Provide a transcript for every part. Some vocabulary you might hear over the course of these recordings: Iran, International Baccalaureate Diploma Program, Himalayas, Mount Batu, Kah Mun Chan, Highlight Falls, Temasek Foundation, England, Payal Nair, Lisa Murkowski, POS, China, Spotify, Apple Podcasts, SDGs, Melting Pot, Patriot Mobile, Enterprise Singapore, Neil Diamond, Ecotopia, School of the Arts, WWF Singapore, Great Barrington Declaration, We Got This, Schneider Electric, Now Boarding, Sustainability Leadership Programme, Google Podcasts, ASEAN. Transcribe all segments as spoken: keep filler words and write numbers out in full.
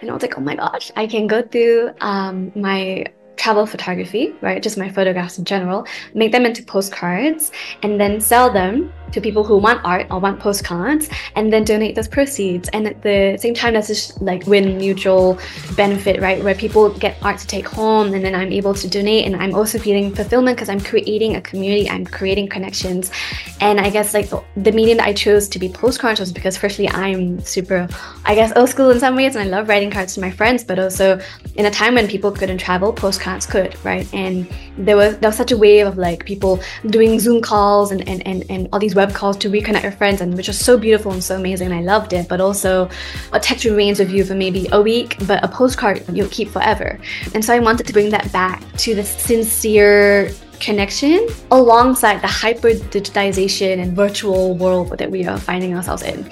And I was like, oh my gosh, I can go through um, my travel photography, right? Just my photographs in general, make them into postcards, and then sell them to people who want art or want postcards, and then donate those proceeds. And at the same time, that's just like win mutual benefit, right? Where people get art to take home, and then I'm able to donate, and I'm also feeling fulfillment because I'm creating a community, I'm creating connections. And I guess like the medium that I chose to be postcards was because firstly, I'm super, I guess, old school in some ways, and I love writing cards to my friends, but also in a time when people couldn't travel, postcards could, right? And there was, there was such a wave of like people doing Zoom calls and, and, and, and all these web calls to reconnect with friends, and which was so beautiful and so amazing, and I loved it. But also a text remains with you for maybe a week, but a postcard you'll keep forever. And so I wanted to bring that back to the sincere connection alongside the hyper digitization and virtual world that we are finding ourselves in.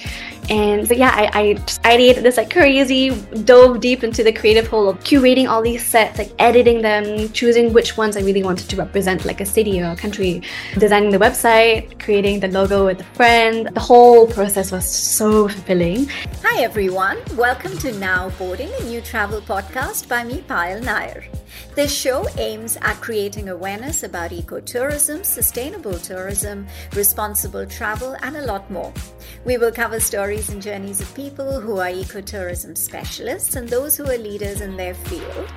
And so yeah, I, I just ideated this like crazy, dove deep into the creative hole of curating all these sets, like editing them, choosing which ones I really wanted to represent like a city or a country, designing the website, creating the logo with a friend. The whole process was so fulfilling. Hi everyone, welcome to Now Boarding, a new travel podcast by me, Payal Nair. This show aims at creating awareness about ecotourism, sustainable tourism, responsible travel, and a lot more. We will cover stories and journeys of people who are ecotourism specialists and those who are leaders in their field.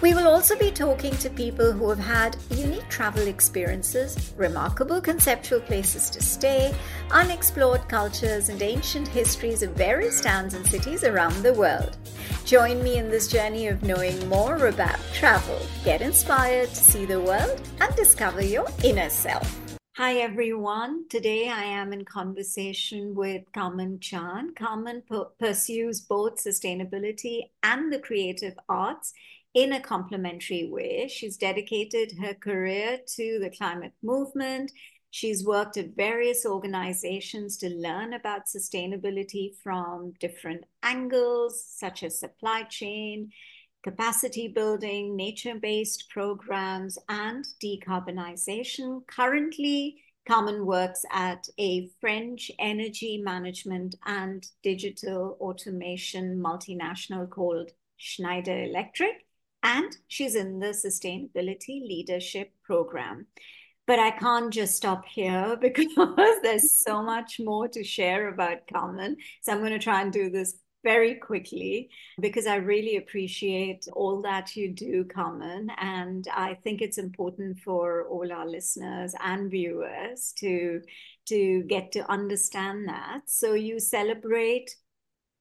We will also be talking to people who have had unique travel experiences, remarkable conceptual places to stay, unexplored cultures, and ancient histories of various towns and cities around the world. Join me in this journey of knowing more about travel. Get inspired to see the world and discover your inner self. Hi everyone. Today I am in conversation with Kah Mun Chan. Kah Mun p- pursues both sustainability and the creative arts in a complementary way. She's dedicated her career to the climate movement. She's worked at various organizations to learn about sustainability from different angles, such as supply chain, capacity building, nature-based programs, and decarbonization. Currently, Kah Mun works at a French energy management and digital automation multinational called Schneider Electric, and she's in the Sustainability Leadership Program. But I can't just stop here because there's so much more to share about Kah Mun. So I'm going to try and do this very quickly because I really appreciate all that you do, Kah Mun. And I think it's important for all our listeners and viewers to, to get to understand that. So you celebrate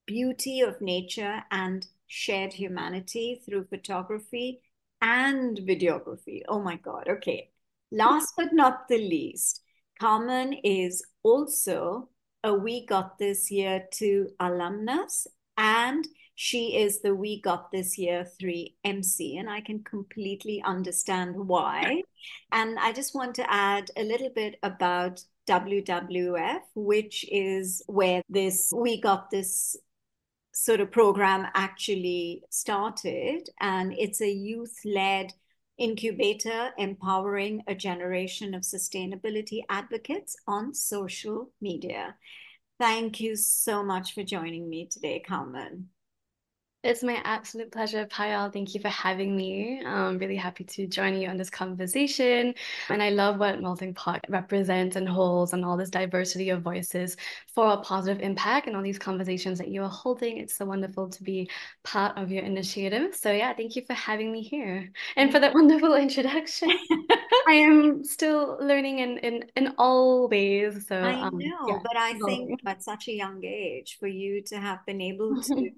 beauty of nature and shared humanity through photography and videography. Oh my God. Okay. Last but not the least, Kah Mun is also a We Got This Year two alumnus, and she is the We Got This Year three M C, and I can completely understand why. And I just want to add a little bit about W W F, which is where this We Got This sort of program actually started, and it's a youth-led incubator empowering a generation of sustainability advocates on social media. Thank you so much for joining me today, Kah Mun. It's my absolute pleasure, Payal. Thank you for having me. I'm really happy to join you on this conversation. And I love what Melting Pot represents and holds, and all this diversity of voices for a positive impact, and all these conversations that you are holding. It's so wonderful to be part of your initiative. So yeah, thank you for having me here and for that wonderful introduction. I am still learning in, in, in all ways. So I know, um, yeah. But I think at such a young age, for you to have been able to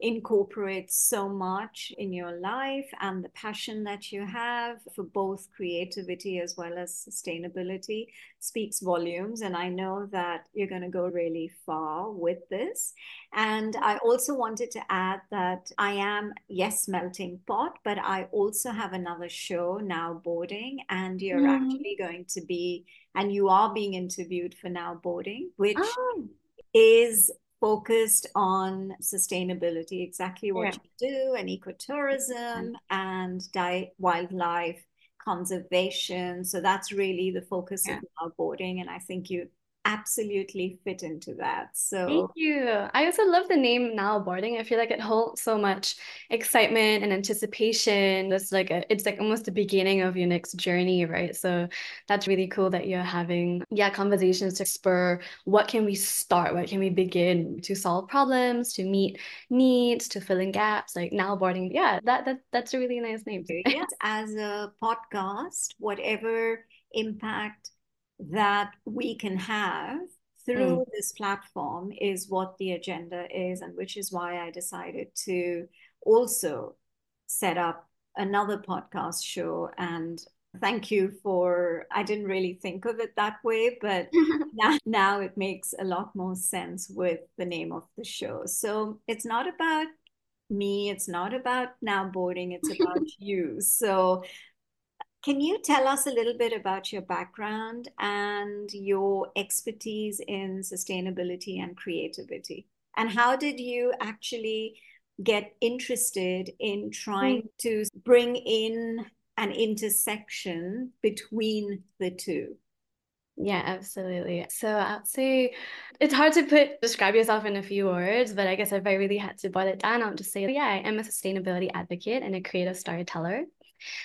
incorporate so much in your life, and the passion that you have for both creativity as well as sustainability speaks volumes. And I know that you're going to go really far with this. And I also wanted to add that I am, yes, Melting Pot, but I also have another show, Now Boarding, and you're mm-hmm. actually going to be, and you are being interviewed for Now Boarding, which oh. is focused on sustainability, exactly what yeah. you do, and ecotourism and di- wildlife conservation. So that's really the focus yeah. of Now Boarding. And I think you absolutely fit into that. So thank you. I also love the name Now Boarding. I feel like it holds so much excitement and anticipation. That's like a, it's like almost the beginning of your next journey, right? So that's really cool that you're having yeah conversations to spur what can we start, what can we begin to solve problems, to meet needs, to fill in gaps. Like Now Boarding, yeah, that that that's a really nice name. Yeah. As a podcast, whatever impact that we can have through mm. this platform is what the agenda is, and which is why I decided to also set up another podcast show. And thank you for, I didn't really think of it that way, but now, now it makes a lot more sense with the name of the show. So it's not about me, it's not about Now Boarding, it's about you. So can you tell us a little bit about your background and your expertise in sustainability and creativity? And how did you actually get interested in trying to bring in an intersection between the two? Yeah, absolutely. So I'd say it's hard to put describe yourself in a few words, but I guess if I really had to boil it down, I'll just say, yeah, I am a sustainability advocate and a creative storyteller.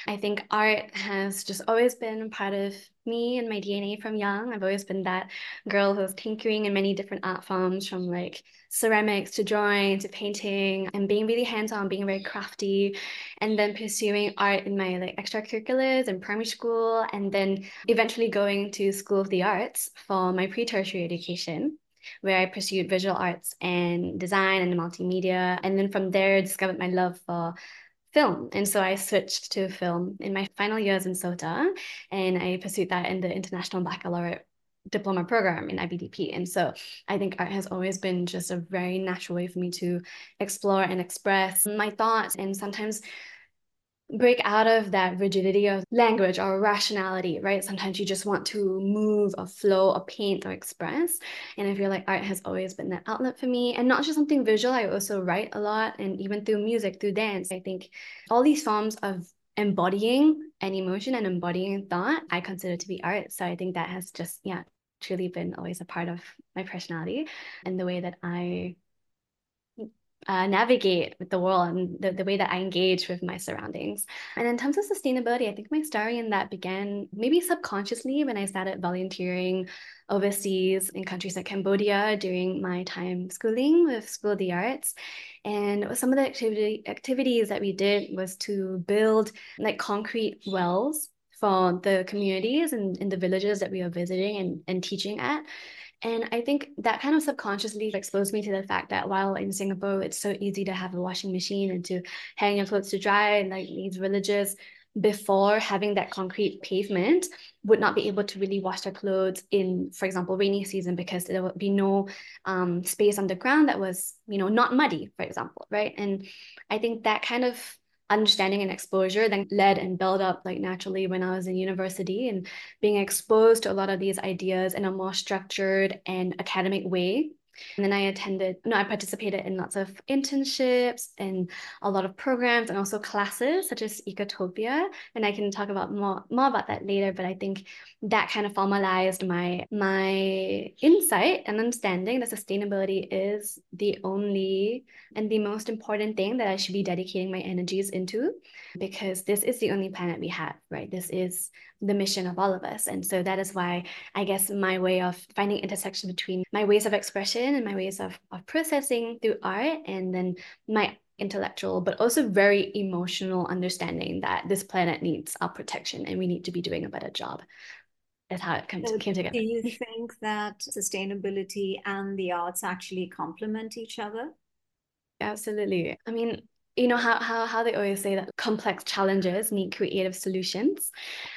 I think art has just always been part of me and my D N A from young. I've always been that girl who's tinkering in many different art forms, from like ceramics to drawing to painting, and being really hands-on, being very crafty, and then pursuing art in my like extracurriculars in primary school, and then eventually going to School of the Arts for my pre-tertiary education, where I pursued visual arts and design and multimedia. And then from there, I discovered my love for film. And so I switched to film in my final years in SOTA, and I pursued that in the International Baccalaureate Diploma Program in I B D P. And so I think art has always been just a very natural way for me to explore and express my thoughts, and sometimes break out of that rigidity of language or rationality, right? Sometimes you just want to move or flow or paint or express. And I feel like art has always been that outlet for me. And not just something visual, I also write a lot, and even through music, through dance. I think all these forms of embodying an emotion and embodying thought, I consider to be art. So I think that has just, yeah, truly been always a part of my personality and the way that I Uh, navigate with the world, and the, the way that I engage with my surroundings. And in terms of sustainability, I think my story in that began maybe subconsciously when I started volunteering overseas in countries like Cambodia during my time schooling with School of the Arts. And some of the activity, activities that we did was to build like concrete wells for the communities and in the villages that we were visiting and, and teaching at. And I think that kind of subconsciously exposed me to the fact that while in Singapore, it's so easy to have a washing machine and to hang your clothes to dry, and like these villages before having that concrete pavement would not be able to really wash their clothes in, for example, rainy season, because there would be no um, space on the ground that was, you know, not muddy, for example, right? And I think that kind of understanding and exposure then led and built up like naturally when I was in university, and being exposed to a lot of these ideas in a more structured and academic way. And then I attended, no, I participated in lots of internships and a lot of programs, and also classes such as Ecotopia. And I can talk about more, more about that later, but I think that kind of formalized my, my insight and understanding that sustainability is the only and the most important thing that I should be dedicating my energies into, because this is the only planet we have, right? This is the mission of all of us. And so that is why, I guess, my way of finding intersection between my ways of expression and my ways of, of processing through art, and then my intellectual but also very emotional understanding that this planet needs our protection and we need to be doing a better job. That's how it came, so came together. Do you think that sustainability and the arts actually complement each other? Absolutely. I mean, you know how, how how they always say that complex challenges need creative solutions.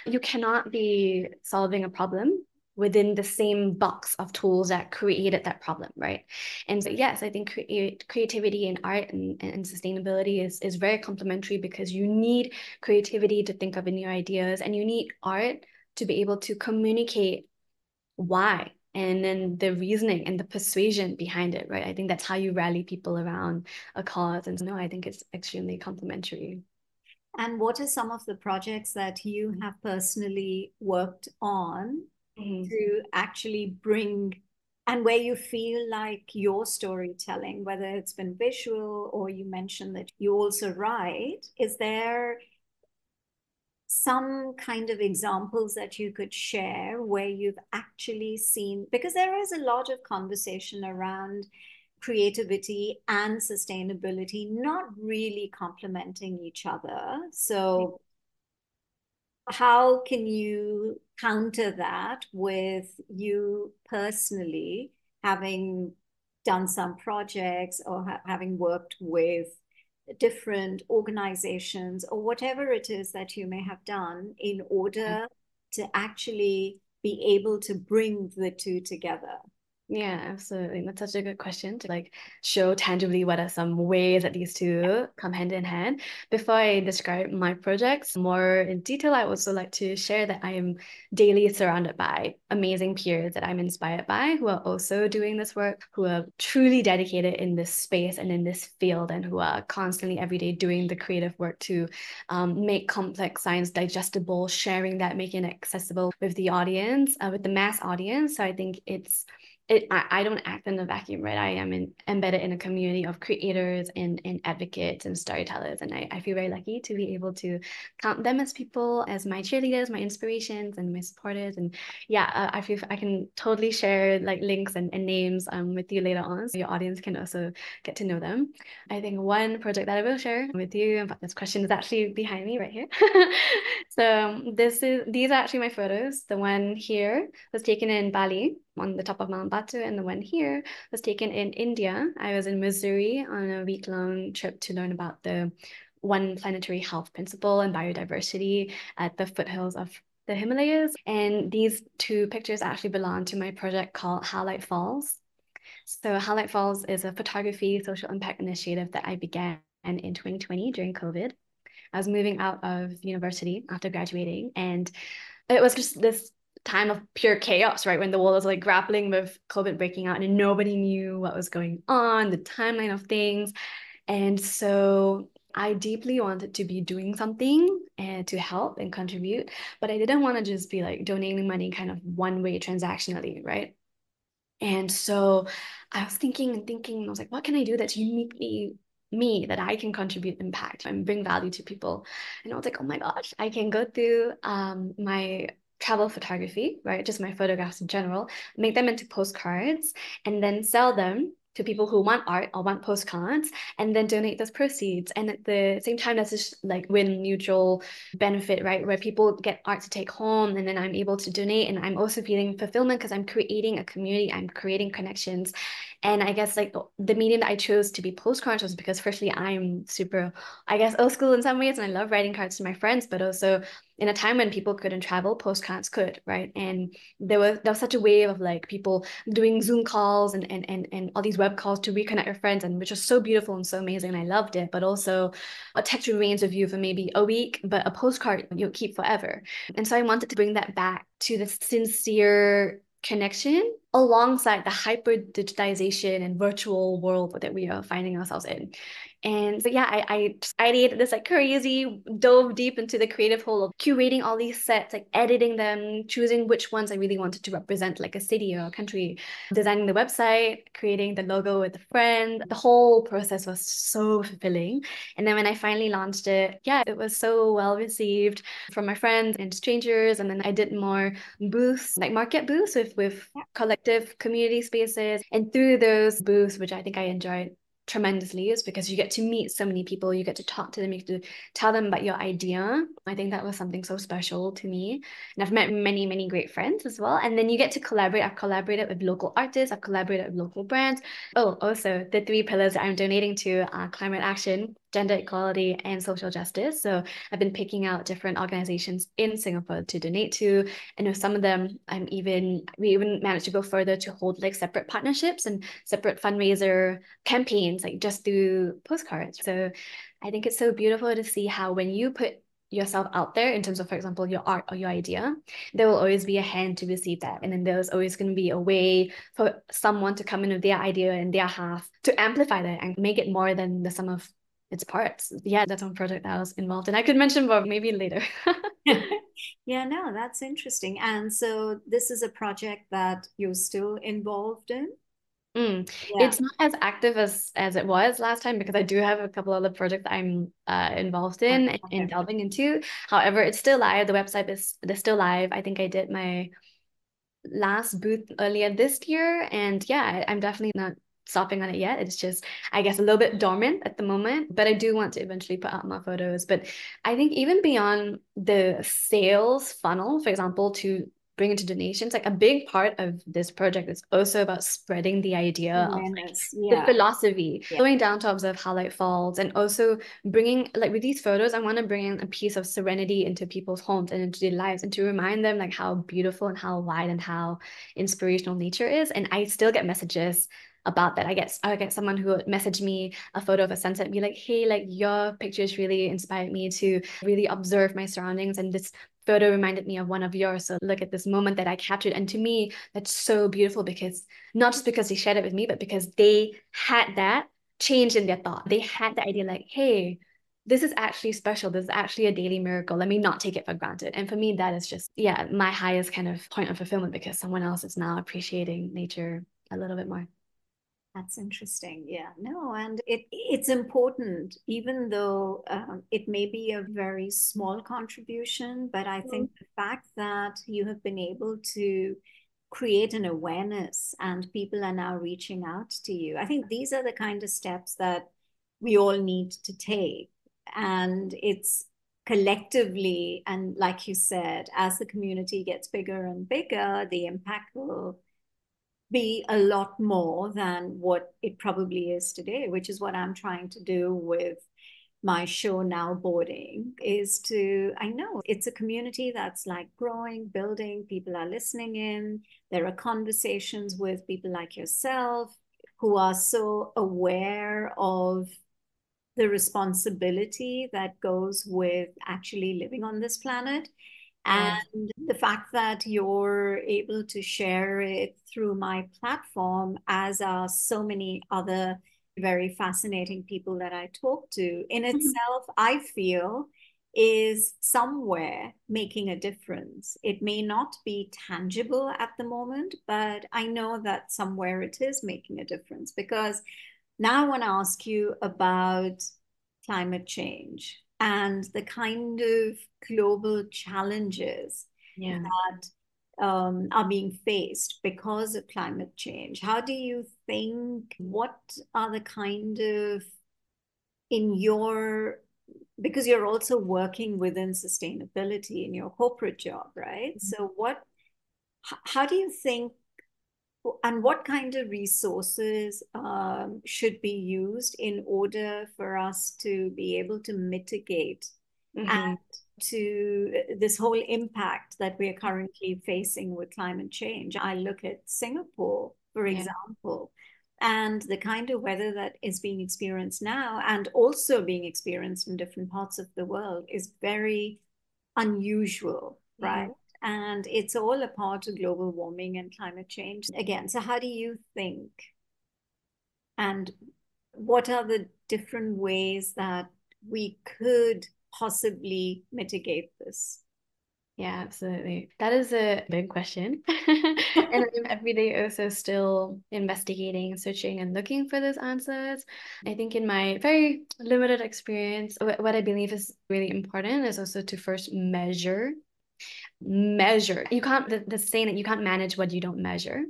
You cannot be solving a problem within the same box of tools that created that problem, right? And so, yes, I think create, creativity and art and, and sustainability is, is very complementary, because you need creativity to think of new ideas, and you need art to be able to communicate why, and then the reasoning and the persuasion behind it, right? I think that's how you rally people around a cause. And so, no, I think it's extremely complementary. And what are some of the projects that you have personally worked on mm-hmm. to actually bring, and where you feel like your storytelling, whether it's been visual or you mentioned that you also write, is there some kind of examples that you could share where you've actually seen, because there is a lot of conversation around creativity and sustainability not really complementing each other. So how can you counter that with you personally having done some projects or ha- having worked with different organizations or whatever it is that you may have done in order to actually be able to bring the two together? Yeah, absolutely. That's such a good question to like show tangibly what are some ways that these two come hand in hand. Before I describe my projects more in detail, I also like to share that I am daily surrounded by amazing peers that I'm inspired by who are also doing this work, who are truly dedicated in this space and in this field, and who are constantly every day doing the creative work to um, make complex science digestible, sharing that, making it accessible with the audience, uh, with the mass audience. So I think it's It, I, I don't act in a vacuum, right? I am in, embedded in a community of creators and, and advocates and storytellers. And I, I feel very lucky to be able to count them as people, as my cheerleaders, my inspirations, and my supporters. And yeah, uh, I feel I can totally share like links and, and names um with you later on, so your audience can also get to know them. I think one project that I will share with you about this question is actually behind me right here. So this is these are actually my photos. The one here was taken in Bali on the top of Mount Batu, and the one here was taken in India. I was in Missouri on a week-long trip to learn about the One Planetary Health Principle and biodiversity at the foothills of the Himalayas. And these two pictures actually belong to my project called Highlight Falls. So Highlight Falls is a photography social impact initiative that I began in twenty twenty during COVID. I was moving out of university after graduating, and it was just this time of pure chaos, right? When the world was like grappling with COVID breaking out and nobody knew what was going on, the timeline of things. And so I deeply wanted to be doing something and to help and contribute, but I didn't want to just be like donating money kind of one way transactionally, right? And so I was thinking and thinking, and I was like, what can I do that's uniquely me, that I can contribute impact and bring value to people? And I was like, oh my gosh, I can go through um, my travel photography, right? Just my photographs in general, make them into postcards and then sell them to people who want art or want postcards, and then donate those proceeds. And at the same time, that's just like win-mutual benefit, right? Where people get art to take home, and then I'm able to donate, and I'm also feeling fulfillment because I'm creating a community, I'm creating connections. And I guess like the medium that I chose to be postcards was because firstly, I'm super, I guess, old school in some ways, and I love writing cards to my friends, but also in a time when people couldn't travel, postcards could, right? And there was there was such a wave of like people doing Zoom calls and and and, and all these web calls to reconnect with friends, and which was so beautiful and so amazing, and I loved it. But also a text remains with you for maybe a week, but a postcard you'll keep forever. And so I wanted to bring that back to the sincere connection alongside the hyper digitization and virtual world that we are finding ourselves in. And so yeah, I I ideated this like crazy, dove deep into the creative hole of curating all these sets, like editing them, choosing which ones I really wanted to represent, like a city or a country, designing the website, creating the logo with a friend. The whole process was so fulfilling. And then when I finally launched it, yeah, it was so well received from my friends and strangers. And then I did more booths, like market booths with, with collective community spaces. And through those booths, which I think I enjoyed tremendously, is because you get to meet so many people, you get to talk to them, you get to tell them about your idea. I think that was something so special to me. And I've met many, many great friends as well. And then you get to collaborate. I've collaborated with local artists, I've collaborated with local brands. Oh, also the three pillars that I'm donating to are climate action, gender equality, and social justice. So I've been picking out different organizations in Singapore to donate to. And with some of them, I'm even, we even managed to go further to hold like separate partnerships and separate fundraiser campaigns, like just through postcards. So I think it's so beautiful to see how when you put yourself out there in terms of, for example, your art or your idea, there will always be a hand to receive that. And then there's always going to be a way for someone to come in with their idea and their half to amplify that and make it more than the sum of its parts. Yeah, that's one project that I was involved in. I could mention more maybe later. Yeah, no, that's interesting. And so this is a project that you're still involved in? Mm. Yeah. It's not as active as, as it was last time, because I do have a couple other projects I'm uh, involved in okay. and, and delving into. However, it's still live. The website is they're still live. I think I did my last booth earlier this year. And yeah, I'm definitely not stopping on it yet. It's just, I guess, a little bit dormant at the moment, but I do want to eventually put out more photos. But I think even beyond the sales funnel, for example, to bring into donations, like a big part of this project is also about spreading the idea awareness. Of like, yeah. the philosophy, yeah. going down to observe Highlight Falls, and also bringing, like with these photos, I want to bring in a piece of serenity into people's homes and into their lives, and to remind them like how beautiful and how wide and how inspirational nature is. And I still get messages about that. I get I get someone who would message me a photo of a sunset and be like, hey, like your pictures really inspired me to really observe my surroundings, and this photo reminded me of one of yours. So look at this moment that I captured. And to me, that's so beautiful, because not just because they shared it with me, but because they had that change in their thought. They had the idea like, hey, this is actually special. This is actually a daily miracle. Let me not take it for granted. And for me, that is just, yeah, my highest kind of point of fulfillment, because someone else is now appreciating nature a little bit more. That's interesting. Yeah, no, and it it's important, even though um, it may be a very small contribution, but I mm-hmm. think the fact that you have been able to create an awareness and people are now reaching out to you, I think these are the kind of steps that we all need to take. And it's collectively, and like you said, as the community gets bigger and bigger, the impact will be a lot more than what it probably is today, which is what I'm trying to do with my show Now Boarding, is to, I know it's a community that's like growing, building, people are listening in, there are conversations with people like yourself who are so aware of the responsibility that goes with actually living on this planet. And the fact that you're able to share it through my platform, as are so many other very fascinating people that I talk to, in mm-hmm. itself, I feel is somewhere making a difference. It may not be tangible at the moment, but I know that somewhere it is making a difference. Because now I want to ask you about climate change and the kind of global challenges yeah. that um, are being faced because of climate change. How do you think, what are the kind of, in your, because you're also working within sustainability in your corporate job, right? Mm-hmm. So what, how do you think, and what kind of resources um, should be used in order for us to be able to mitigate mm-hmm. and to this whole impact that we are currently facing with climate change? I look at Singapore, for yeah. example, and the kind of weather that is being experienced now, and also being experienced in different parts of the world, is very unusual, mm-hmm. right? And it's all a part of global warming and climate change again. So how do you think? And what are the different ways that we could possibly mitigate this? Yeah, absolutely. That is a big question. And I'm every day also still investigating, searching, and looking for those answers. I think in my very limited experience, what I believe is really important is also to first measure measure you can't the, the saying that you can't manage what you don't measure.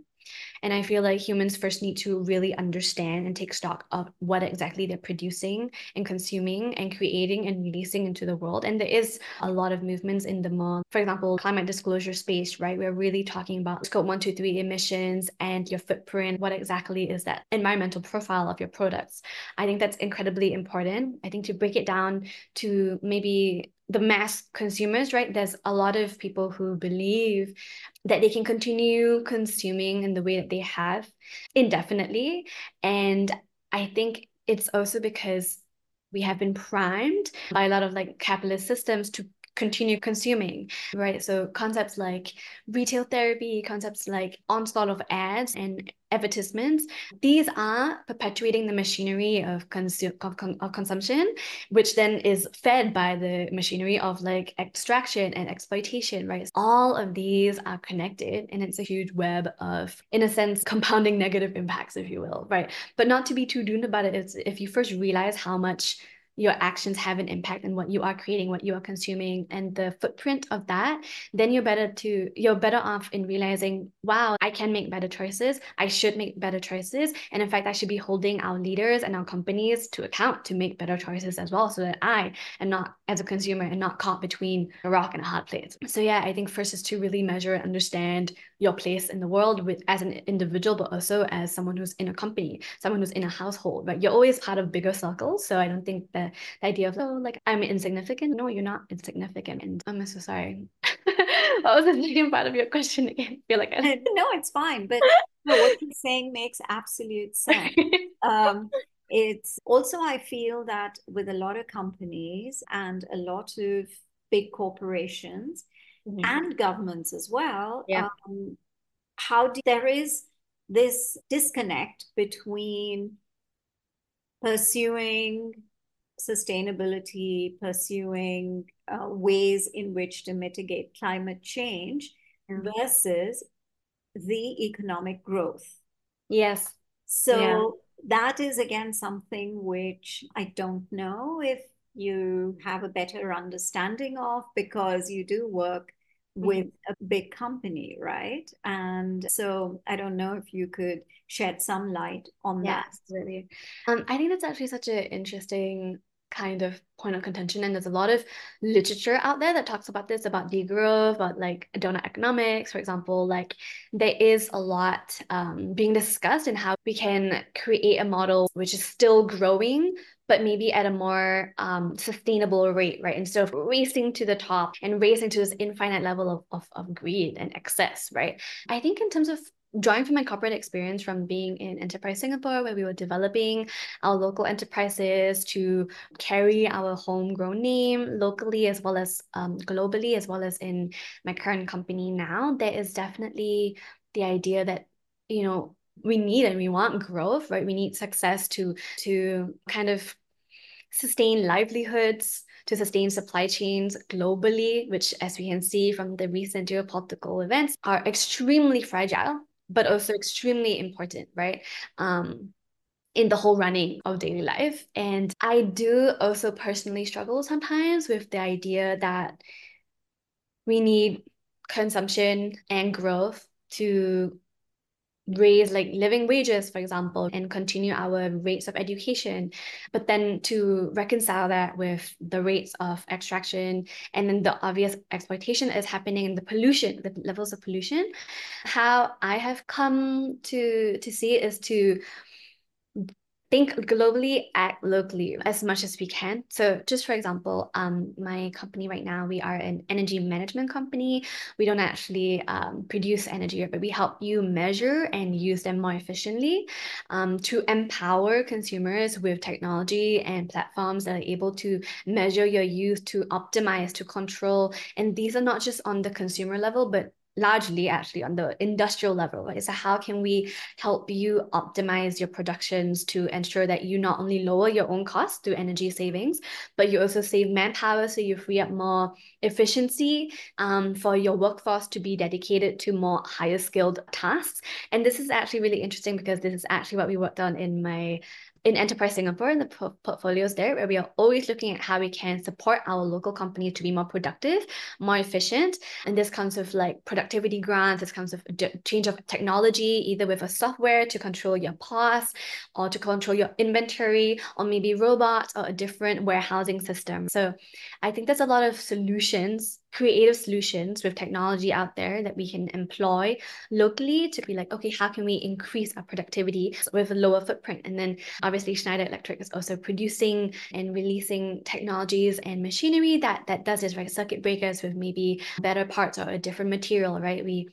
And I feel like humans first need to really understand and take stock of what exactly they're producing and consuming and creating and releasing into the world. And there is a lot of movements in the more, for example, climate disclosure space, right? We're really talking about scope one, two, three emissions and your footprint. What exactly is that environmental profile of your products? I think that's incredibly important. I think to break it down to maybe the mass consumers, right? There's a lot of people who believe that they can continue consuming in the way that they have indefinitely. And I think it's also because we have been primed by a lot of like capitalist systems to continue consuming, right? So concepts like retail therapy, concepts like onslaught of ads and advertisements, these are perpetuating the machinery of, consu- of, con- of consumption, which then is fed by the machinery of like extraction and exploitation, right? All of these are connected, and it's a huge web of, in a sense, compounding negative impacts, if you will, right? But not to be too doomed about it, it's if you first realize how much your actions have an impact on what you are creating, what you are consuming, and the footprint of that, then you're better to you're better off in realizing, wow, I can make better choices. I should make better choices. And in fact, I should be holding our leaders and our companies to account to make better choices as well, so that I am not, as a consumer, and not caught between a rock and a hard place. So yeah, I think first is to really measure and understand your place in the world with as an individual, but also as someone who's in a company, someone who's in a household, right? You're always part of bigger circles. So I don't think that the idea of, oh, like, I'm insignificant. No, you're not insignificant. And I'm so sorry. What was the second part of your question again? I feel like I... No, it's fine. But no, what you're saying makes absolute sense. Um, it's also, I feel that with a lot of companies and a lot of big corporations mm-hmm. and governments as well, yeah. um, how do, there is this disconnect between pursuing sustainability, pursuing uh, ways in which to mitigate climate change mm-hmm. versus the economic growth. Yes. So yeah. that is, again, something which I don't know if you have a better understanding of, because you do work mm-hmm. with a big company, right? And so I don't know if you could shed some light on yeah, that. Absolutely. Um, I think that's actually such an interesting kind of point of contention, and there's a lot of literature out there that talks about this, about degrowth, about like donor economics, for example. Like, there is a lot um, being discussed in how we can create a model which is still growing, but maybe at a more um, sustainable rate, right? Instead of racing to the top and racing to this infinite level of, of, of greed and excess, right? I think in terms of drawing from my corporate experience from being in Enterprise Singapore, where we were developing our local enterprises to carry our homegrown name locally as well as um, globally, as well as in my current company now, there is definitely the idea that, you know, we need and we want growth, right? We need success to to kind of sustain livelihoods, to sustain supply chains globally, which, as we can see from the recent geopolitical events, are extremely fragile, but also extremely important, right? Um, in the whole running of daily life. And I do also personally struggle sometimes with the idea that we need consumption and growth to raise like living wages, for example, and continue our rates of education, but then to reconcile that with the rates of extraction and then the obvious exploitation that is happening and the pollution, the levels of pollution. How I have come to to see it is to think globally, act locally as much as we can. So just for example, um, my company right now, we are an energy management company. We don't actually um, produce energy, but we help you measure and use them more efficiently um, to empower consumers with technology and platforms that are able to measure your use, to optimize, to control. And these are not just on the consumer level, but largely actually on the industrial level, right? So how can we help you optimize your productions to ensure that you not only lower your own costs through energy savings, but you also save manpower, so you free up more efficiency um, for your workforce to be dedicated to more higher skilled tasks. And this is actually really interesting, because this is actually what we worked on in my in Enterprise Singapore and the por- portfolios there, where we are always looking at how we can support our local companies to be more productive, more efficient. And this comes with like productivity grants, this comes with d- change of technology, either with a software to control your P O S or to control your inventory, or maybe robots or a different warehousing system. So I think there's a lot of solutions, creative solutions with technology out there that we can employ locally to be like, okay, how can we increase our productivity with a lower footprint? And then obviously Schneider Electric is also producing and releasing technologies and machinery that, that does this, right? Circuit breakers with maybe better parts or a different material, right? We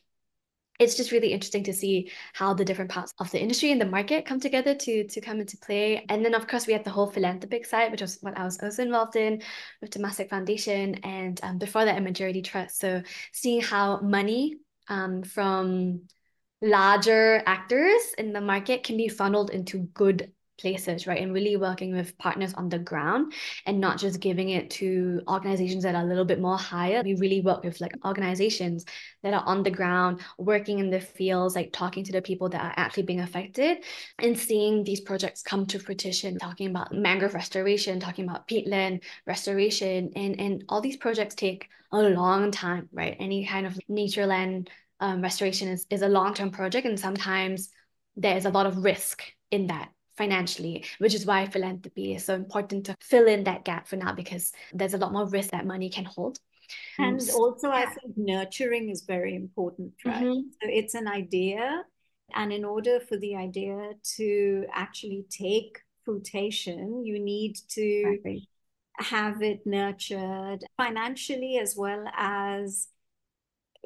it's just really interesting to see how the different parts of the industry and the market come together to, to come into play. And then, of course, we had the whole philanthropic side, which was what I was also involved in with the Masic Foundation and um, before that, a majority trust. So seeing how money um, from larger actors in the market can be funneled into good places, right? And really working with partners on the ground and not just giving it to organizations that are a little bit more higher. We really work with like organizations that are on the ground, working in the fields, like talking to the people that are actually being affected and seeing these projects come to fruition, talking about mangrove restoration, talking about peatland restoration, and, and all these projects take a long time, right? Any kind of nature land um, restoration is, is a long-term project, and sometimes there's a lot of risk in that financially, which is why philanthropy is so important to fill in that gap for now, because there's a lot more risk that money can hold. And um, also, yeah. I think nurturing is very important, right? Mm-hmm. So it's an idea, and in order for the idea to actually take fruition, you need to Perfect. have it nurtured financially, as well as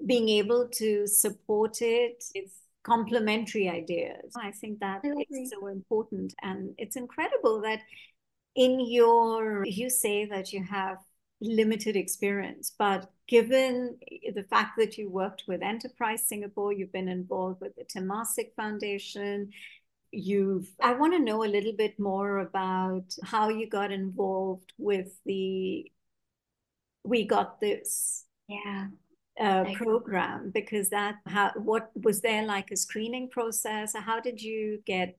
being able to support it. It's complementary ideas. I think that is so important. And it's incredible that in your, you say that you have limited experience, but given the fact that you worked with Enterprise Singapore, you've been involved with the Temasek Foundation, you've, I want to know a little bit more about how you got involved with the We Got This. Yeah. Uh, program, because that how what was there like a screening process? How did you get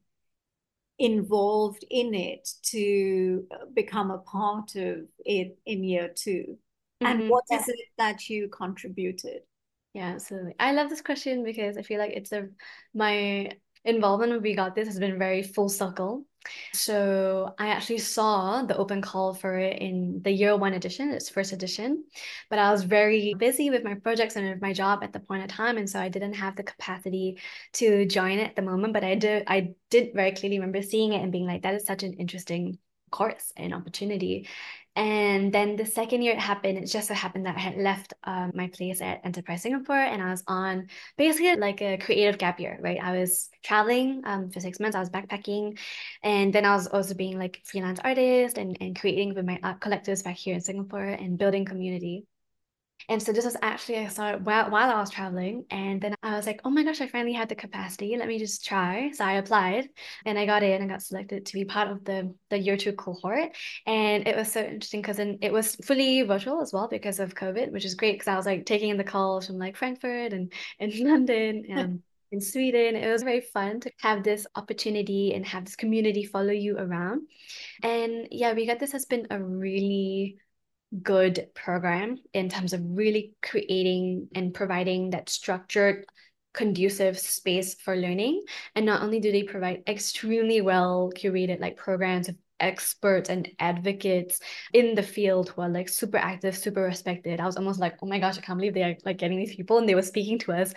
involved in it to become a part of it in year two? And mm-hmm. what yeah. is it that you contributed? Yeah, absolutely. I love this question because I feel like it's a my involvement with We Got This has been very full circle. So I actually saw the open call for it in the year one edition, its first edition, but I was very busy with my projects and with my job at the point of time, and so I didn't have the capacity to join it at the moment, but I did, I did very clearly remember seeing it and being like, that is such an interesting course and opportunity. And then the second year it happened, it just so happened that I had left um, my place at Enterprise Singapore, and I was on basically like a creative gap year, right? I was traveling um, for six months, I was backpacking, and then I was also being like freelance artist and, and creating with my art collectives back here in Singapore and building community. And so this was actually, I saw it while, while I was traveling, and then I was like, oh my gosh, I finally had the capacity. Let me just try. So I applied and I got in and got selected to be part of the, the year two cohort. And it was so interesting because it was fully virtual as well because of COVID, which is great because I was like taking in the calls from like Frankfurt and, and London and in Sweden. It was very fun to have this opportunity and have this community follow you around. And yeah, We Got This has been a really good program in terms of really creating and providing that structured, conducive space for learning. And not only do they provide extremely well curated like programs of experts and advocates in the field who are like super active, super respected. I was almost like, oh my gosh, I can't believe they are like getting these people, and they were speaking to us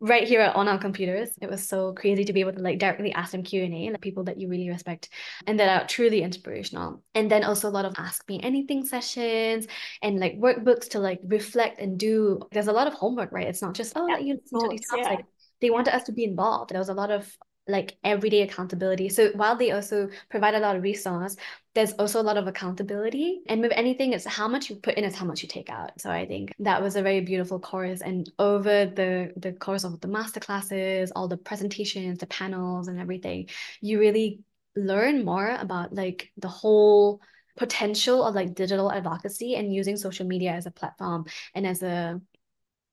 right here on our computers. It was so crazy to be able to like directly ask them Q and A, like people that you really respect and that are truly inspirational. And then also a lot of Ask Me Anything sessions and like workbooks to like reflect and do. There's a lot of homework, right? It's not just, oh, yeah, you listen to these talks. Yeah. Like, they wanted us to be involved. There was a lot of like everyday accountability. So while they also provide a lot of resource, there's also a lot of accountability. And with anything, it's how much you put in is how much you take out. So I think that was a very beautiful course. And over the, the course of the masterclasses, all the presentations, the panels and everything, you really learn more about like the whole potential of like digital advocacy and using social media as a platform and as a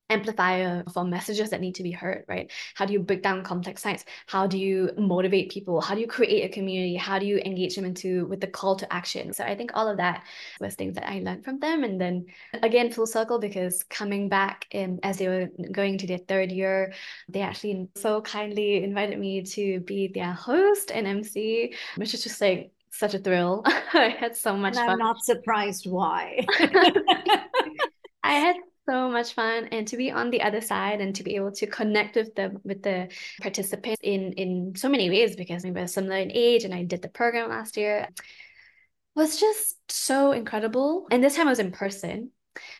amplifier for messages that need to be heard, right? How do you break down complex science? How do you motivate people? How do you create a community? How do you engage them into with the call to action? So I think all of that was things that I learned from them. And then again, full circle, because coming back in, as they were going to their third year, they actually so kindly invited me to be their host and M C, which is just like such a thrill. I had so much and I'm fun. I'm not surprised why. I had so much fun, and to be on the other side and to be able to connect with the with the participants in in so many ways, because we were similar in age and I did the program last year, was just so incredible. And this time I was in person,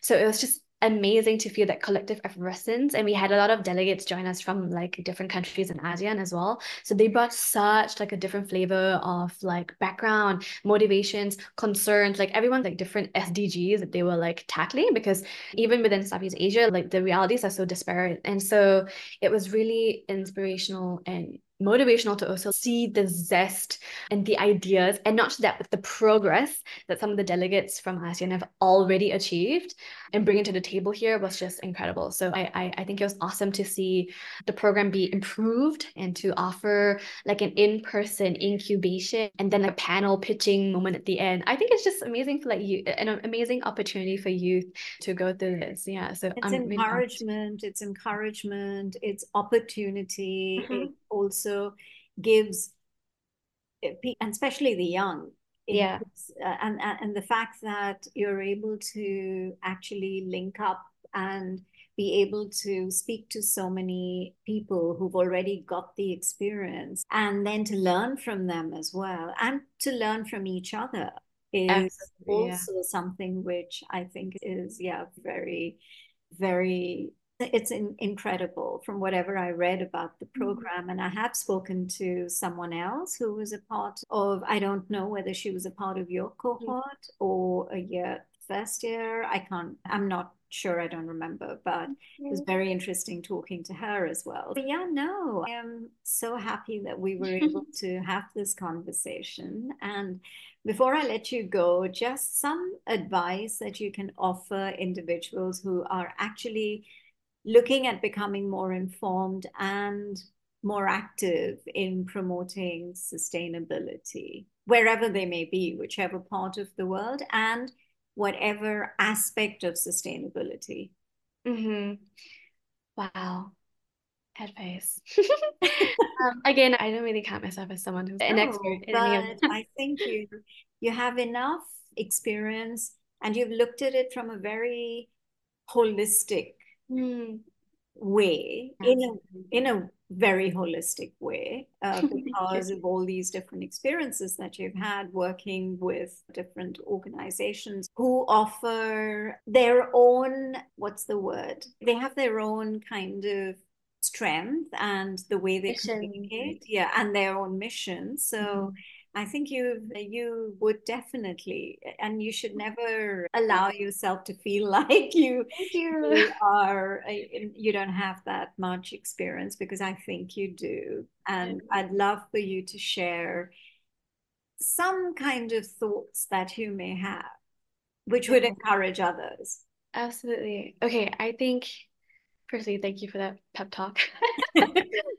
so it was just amazing to feel that collective effervescence. And we had a lot of delegates join us from like different countries in ASEAN as well. So they brought such like a different flavor of like background, motivations, concerns, like everyone, like different S D Gs that they were like tackling, because even within Southeast Asia, like the realities are so disparate. And so it was really inspirational and motivational to also see the zest and the ideas, and not just that, but the progress that some of the delegates from ASEAN have already achieved and bringing to the table here was just incredible. So I, I I think it was awesome to see the program be improved and to offer like an in-person incubation and then a panel pitching moment at the end. I think it's just amazing for like you an amazing opportunity for youth to go through this. Yeah, so it's I'm encouragement, really it's encouragement, it's opportunity. Mm-hmm. It also gives, and especially the young, yeah gives, uh, and and the fact that you're able to actually link up and be able to speak to so many people who've already got the experience, and then to learn from them as well, and to learn from each other is Absolutely, also yeah. something which I think is yeah very very It's in, incredible from whatever I read about the program. And I have spoken to someone else who was a part of, I don't know whether she was a part of your cohort or a year, first year. I can't, I'm not sure. I don't remember, but it was very interesting talking to her as well. But yeah, no, I am so happy that we were able to have this conversation. And before I let you go, just some advice that you can offer individuals who are actually looking at becoming more informed and more active in promoting sustainability, wherever they may be, whichever part of the world and whatever aspect of sustainability. Mm-hmm. Wow. Advice. um, again, I don't really count myself as someone who's no, an expert in any of that. I think you, you have enough experience and you've looked at it from a very holistic Mm. way in a, in a very holistic way uh, because of all these different experiences that you've had working with different organizations who offer their own, what's the word? They have their own kind of strength and the way they mission. communicate, yeah, and their own mission. So mm-hmm. I think you you would definitely, and you should never allow yourself to feel like you, you. you are you don't have that much experience, because I think you do. And I'd love for you to share some kind of thoughts that you may have, which would encourage others. Absolutely. Okay, I think firstly, thank you for that pep talk.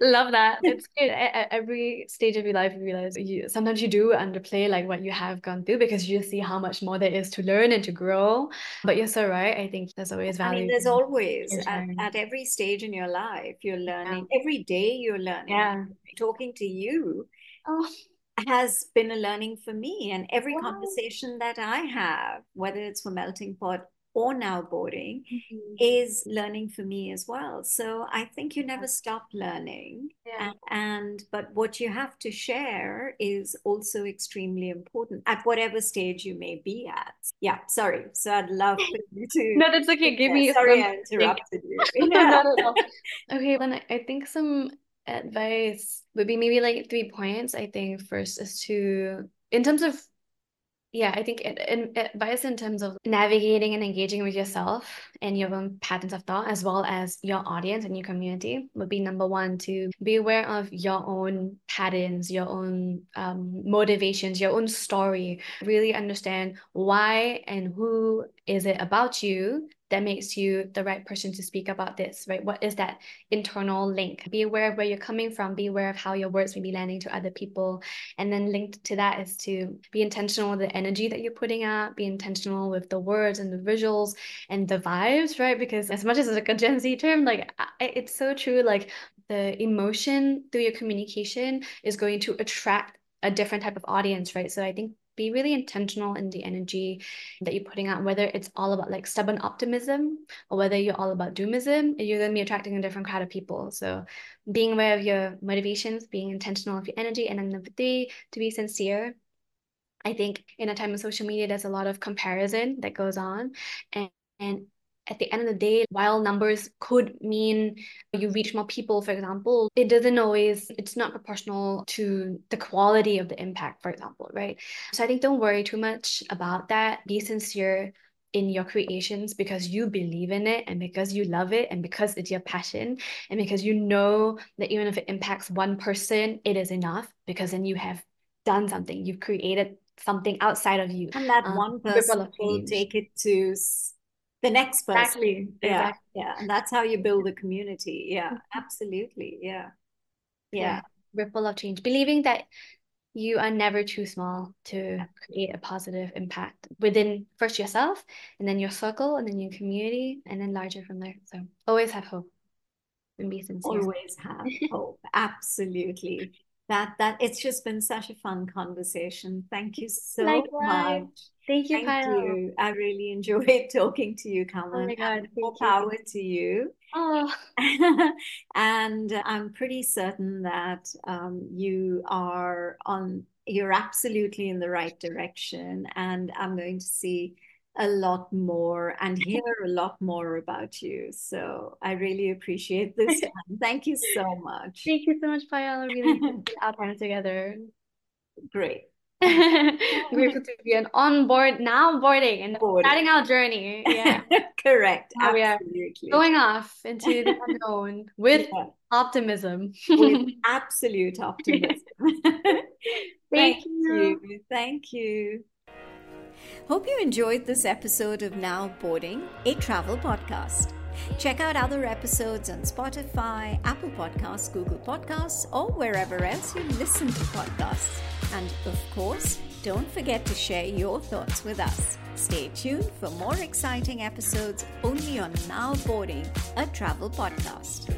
Love that. It's good. At every stage of your life, you realize you sometimes you do underplay like what you have gone through, because you just see how much more there is to learn and to grow. But you're so right. I think there's always value. I mean, there's always at, at every stage in your life, you're learning. Yeah. Every day you're learning. Yeah. Talking to you oh. has been a learning for me. And every wow. conversation that I have, whether it's for Melting Pot or Now Boarding, mm-hmm. is learning for me as well. So I think you never stop learning. Yeah. And, and but what you have to share is also extremely important at whatever stage you may be at. Yeah, sorry. So I'd love for you to... No, that's okay. Give yeah, me... Sorry some... I interrupted you. Yeah. No, not at all. Okay, then I think some advice would be maybe like three points. I think first is to... In terms of Yeah, I think it, it, advice in terms of navigating and engaging with yourself and your own patterns of thought, as well as your audience and your community, would be number one, to be aware of your own patterns, your own um, motivations, your own story. Really understand why and who is it about you that makes you the right person to speak about this, right? What is that internal link? Be aware of where you're coming from. Be aware of how your words may be landing to other people. And then linked to that is to be intentional with the energy that you're putting out, be intentional with the words and the visuals and the vibes, right? Because as much as it's like a Gen Z term, like it's so true, like the emotion through your communication is going to attract a different type of audience, right? So I think be really intentional in the energy that you're putting out, whether it's all about like stubborn optimism or whether you're all about doomism, you're going to be attracting a different crowd of people. So being aware of your motivations, being intentional of your energy, and then number three, to be sincere. I think in a time of social media, there's a lot of comparison that goes on, and, and at the end of the day, while numbers could mean you reach more people, for example, it doesn't always, it's not proportional to the quality of the impact, for example, right? So I think don't worry too much about that. Be sincere in your creations because you believe in it and because you love it and because it's your passion and because you know that even if it impacts one person, it is enough because then you have done something. You've created something outside of you. And that um, one person will take it to the next person. Exactly. Yeah. Exactly. Yeah. And that's how you build a community. Yeah. Absolutely. Yeah. Yeah. Yeah. Ripple of change. Believing that you are never too small to create a positive impact within first yourself and then your circle and then your community and then larger from there. So always have hope and be sincere. Always have hope. Absolutely. That, that it's just been such a fun conversation. Thank you so Likewise. much. Thank you, Thank Payal. you. I really enjoyed talking to you, Kah Mun. Oh my God, more power you. to you. Oh. And I'm pretty certain that um, you are on, you're absolutely in the right direction. And I'm going to see a lot more and hear a lot more about you. So I really appreciate this time. Thank you so much. Thank you so much, Payal. I really appreciate our time together. Great. Grateful to be an on board, now boarding and boarding. starting our journey. Yeah. Correct. Now absolutely. We are going off into the unknown with yeah. optimism. With absolute optimism. Thank, Thank you. you. Thank you. Hope you enjoyed this episode of Now Boarding, a travel podcast. Check out other episodes on Spotify, Apple Podcasts, Google Podcasts, or wherever else you listen to podcasts. And of course, don't forget to share your thoughts with us. Stay tuned for more exciting episodes only on Now Boarding, a travel podcast.